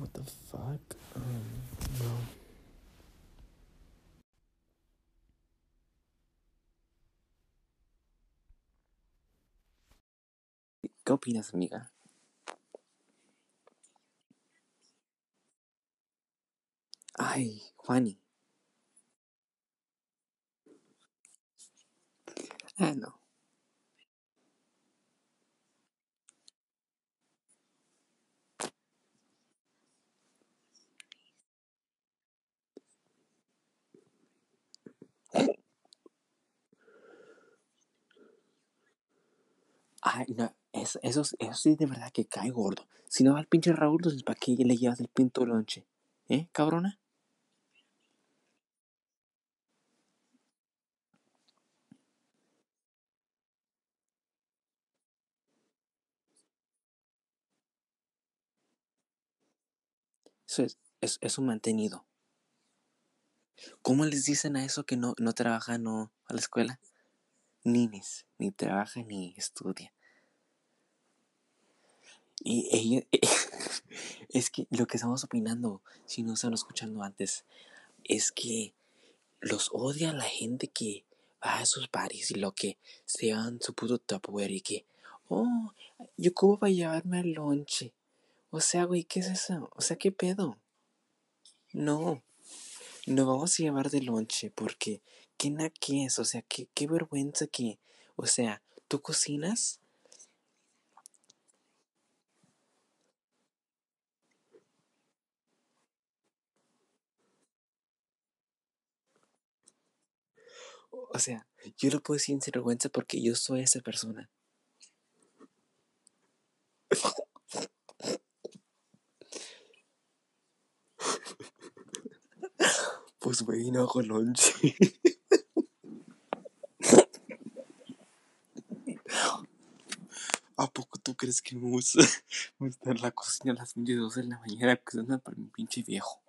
what the fuck? No. ¿Qué opinas, amiga? Ay, Juani. Ah, no. Ay, no, eso sí de verdad que cae gordo. Si no va al pinche Raúl, entonces ¿para qué le llevas el pinto lonche? ¿Eh, cabrona? Eso es un mantenido. ¿Cómo les dicen a eso que no trabaja, no a la escuela? Nines, ni trabaja ni estudia. Y ella, es que lo que estamos opinando, si no estaban escuchando antes, es que los odia la gente que va a sus parties y lo que se llevan su puto Tupperware y que, oh, yo como para llevarme al lonche. O sea, güey, ¿qué es eso? O sea, ¿qué pedo? No vamos a llevar de lonche porque, ¿qué na qué es? O sea, qué vergüenza que, o sea, ¿tú cocinas? O sea, yo lo puedo decir sin vergüenza porque yo soy esa persona. Pues güey, no hago lonche. ¿A poco tú crees que me gusta estar en la cocina a las 12 de la mañana? Que suena para mi pinche viejo.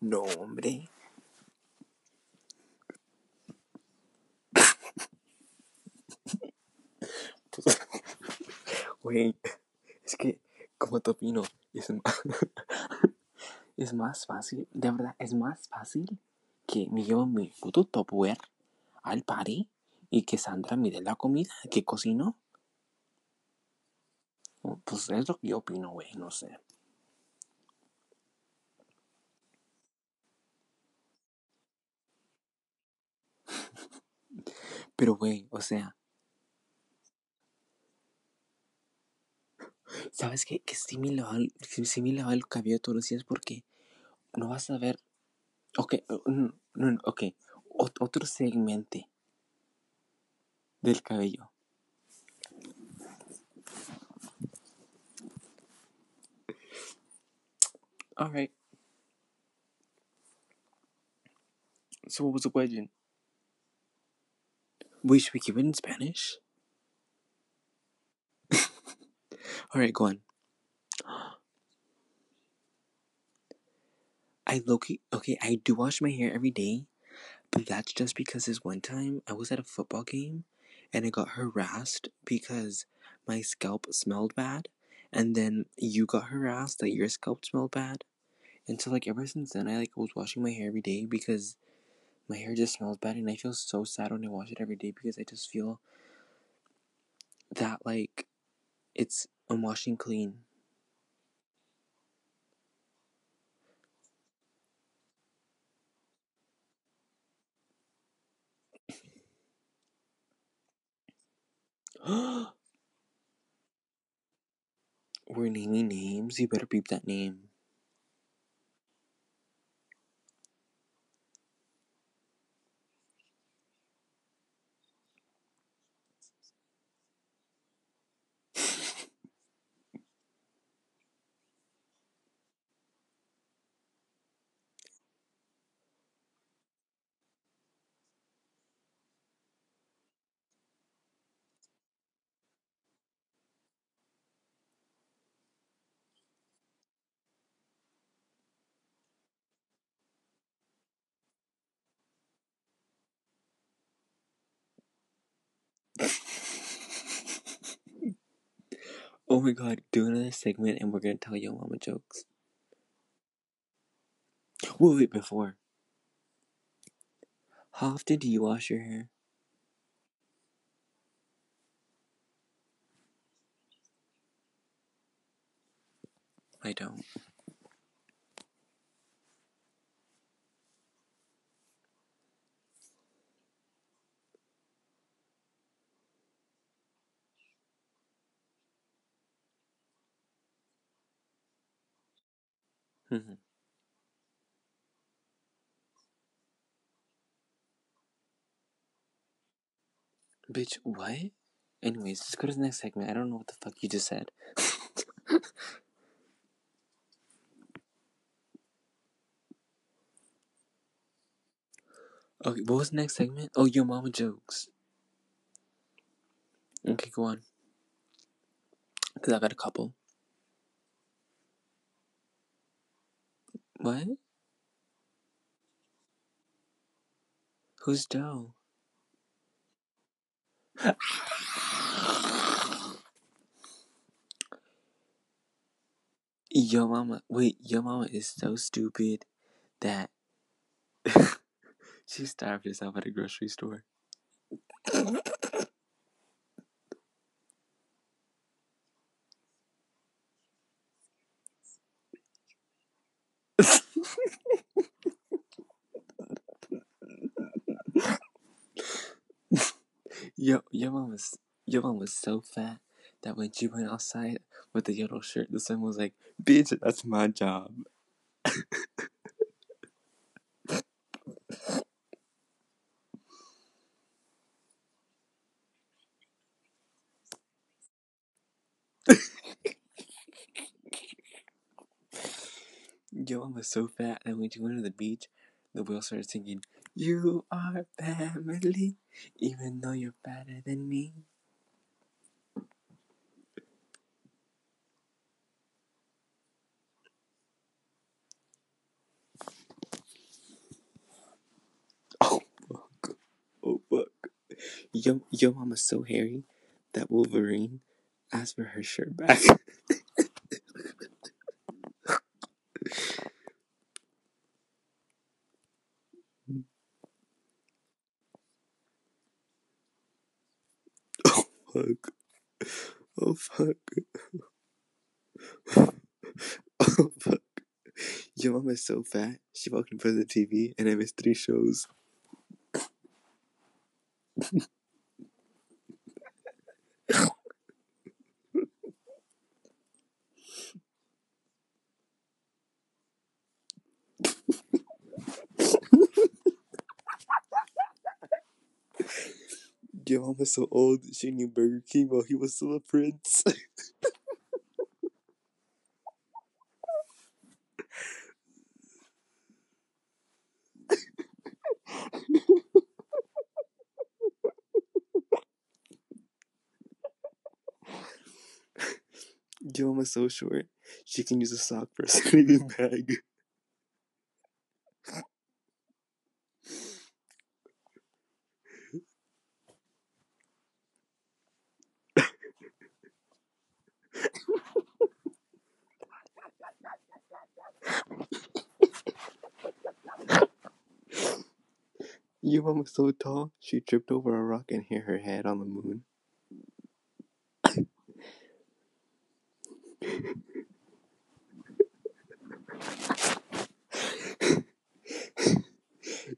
No, hombre. Güey, es que, como te opino, es más fácil, de verdad, es más fácil que me llevo mi puto Tupperware al party y que Sandra me dé la comida que cocino. Pues es lo que yo opino, güey, no sé. Pero, güey, o sea, ¿sabes qué? Que sí me lava el cabello todos los días porque no vas a ver. Ok, no, ok. Otro segmento del cabello. Alright. So what was the question? Wait, should we keep it in Spanish? Alright, go on. I do wash my hair every day, but that's just because this one time I was at a football game and I got harassed because my scalp smelled bad, and then you got harassed that your scalp smelled bad. And so, like, ever since then, I, like, was washing my hair every day because my hair just smells bad, and I feel so sad when I wash it every day because I just feel that, like, I'm washing clean. We're naming names. You better beep that name. Oh my god, do another segment and we're gonna tell Yo Mama jokes. Wait, before. How often do you wash your hair? I don't. Mm-hmm. Bitch, what? Anyways, let's go to the next segment. I don't know what the fuck you just said. Okay, what was the next segment? Oh, Yo Mama jokes. Okay, go on. Because I've got a couple. What? Who's Doe? Yo Mama. Wait, Yo Mama is so stupid that she starved herself at a grocery store. Your mom was so fat that when she went outside with the yellow shirt, the son was like, "Bitch, that's my job." Your mom was so fat that when she went to the beach, the whale started singing, "You are family, even though you're better than me." Oh, fuck. Oh, fuck. Yo Mama's so hairy that Wolverine asked for her shirt back. Oh fuck. Oh fuck. Your mom is so fat, she walked in front of the TV and I missed 3 shows. Your mom was so old, she knew Burger King while he was still a prince. Your mom was so short, she can use a sock for a sleeping bag. Your mom was so tall, she tripped over a rock and hit her head on the moon.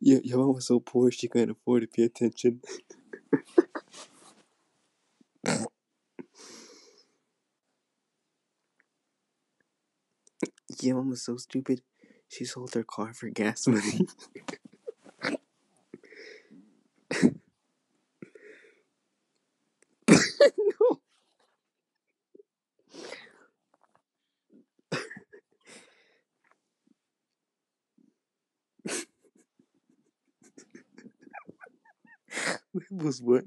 Your mom was so poor, she couldn't afford to pay attention. Your mom was so stupid, she sold her car for gas money. Was what?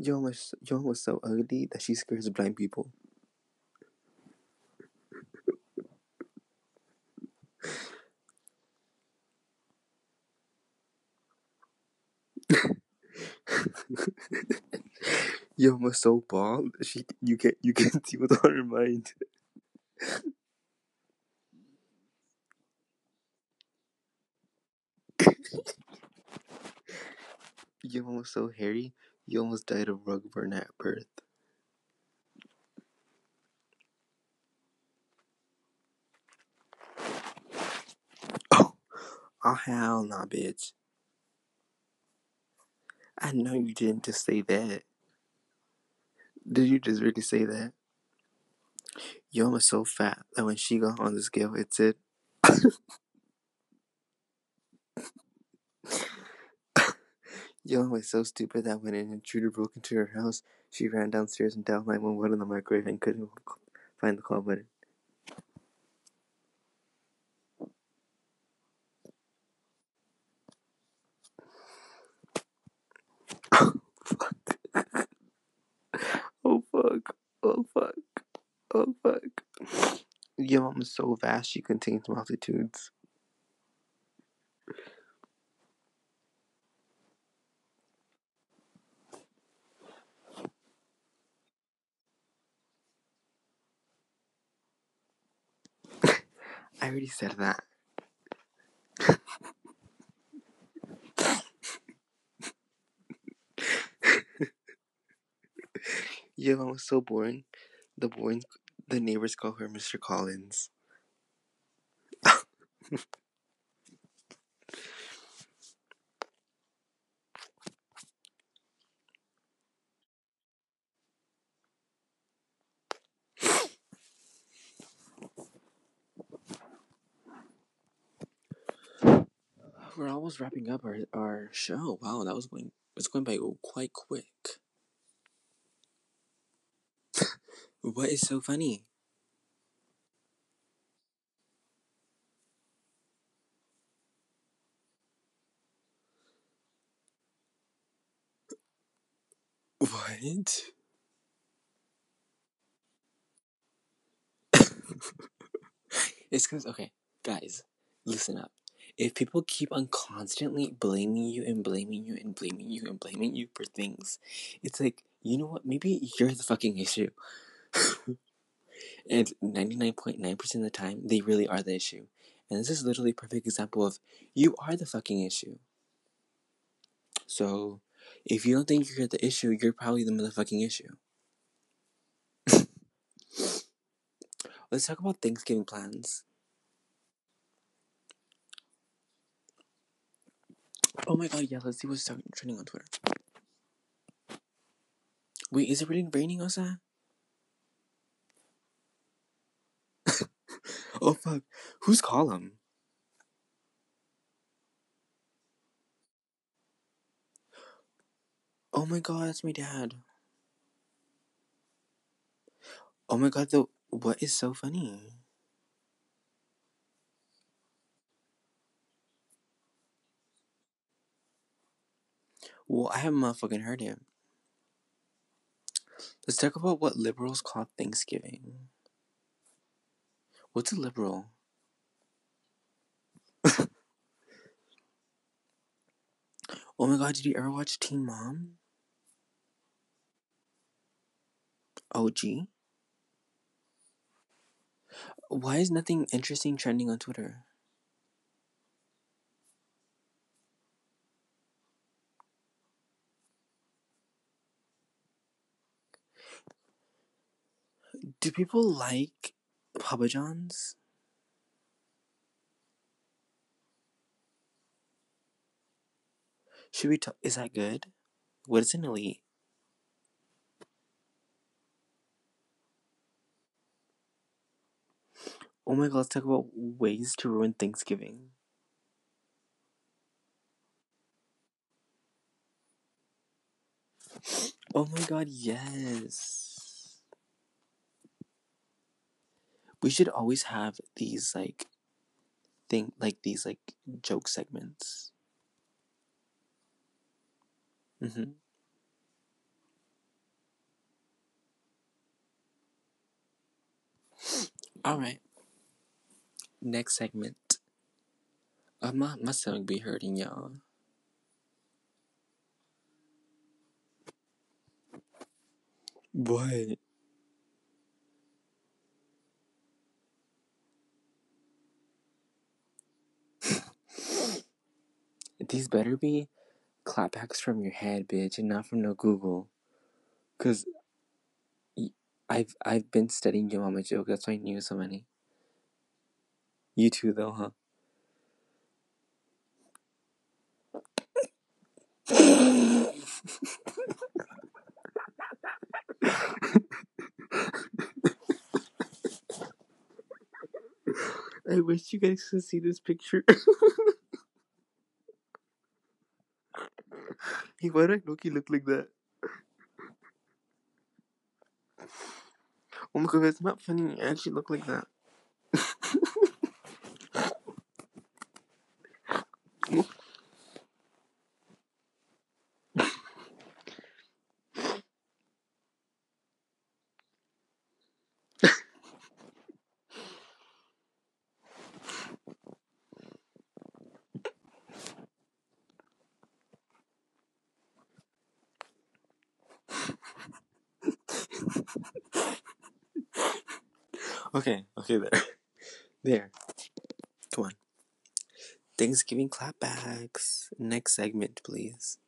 Yo was so ugly that she scares blind people. You almost so bomb. You can see what's on her mind. You almost so hairy. You almost died of rug burn at birth. Oh, hell nah, bitch. I know you didn't just say that. Did you just really say that? Yo, I'm so fat that when she got on the scale, it said... Yo, I'm so stupid that when an intruder broke into her house, she ran downstairs and downed 911 in the microwave and couldn't find the call button. Oh fuck. Your mom is so vast she contains multitudes. I already said that. Your mom was so boring. The neighbors call her Mr. Collins. We're almost wrapping up our show. Wow, that was going by quite quick. What is so funny? What? It's 'cause, okay, guys, listen up. If people keep on constantly blaming you for things, it's like, you know what? Maybe you're the fucking issue. And 99.9% of the time, they really are the issue. And this is literally a perfect example of, you are the fucking issue. So, if you don't think you're the issue, you're probably the motherfucking issue. Let's talk about Thanksgiving plans. Oh my god, yeah, let's see what's trending on Twitter. Wait, is it really raining outside? Oh fuck, who's Colum? Oh my god, that's my dad. Oh my god, what is so funny? Well, I haven't motherfucking heard it. Let's talk about what liberals call Thanksgiving. What's a liberal? Oh my god, did you ever watch Teen Mom? OG? Why is nothing interesting trending on Twitter? Do people like Papa John's? Should we talk? Is that good? What is an elite? Oh my god, let's talk about ways to ruin Thanksgiving. Oh my god, yes. We should always have these, like, joke segments. Mm-hmm. Alright. Next segment. My stomach be hurting, y'all. Ouais. These better be clapbacks from your head, bitch, and not from no Google. Cause I've been studying your mama joke. That's why I knew so many. You too, though, huh? I wish you guys could see this picture. Hey, why did Loki look like that? Oh my god, it's not funny. I actually look like that. Okay, there. Come on. Thanksgiving clapbacks. Next segment, please.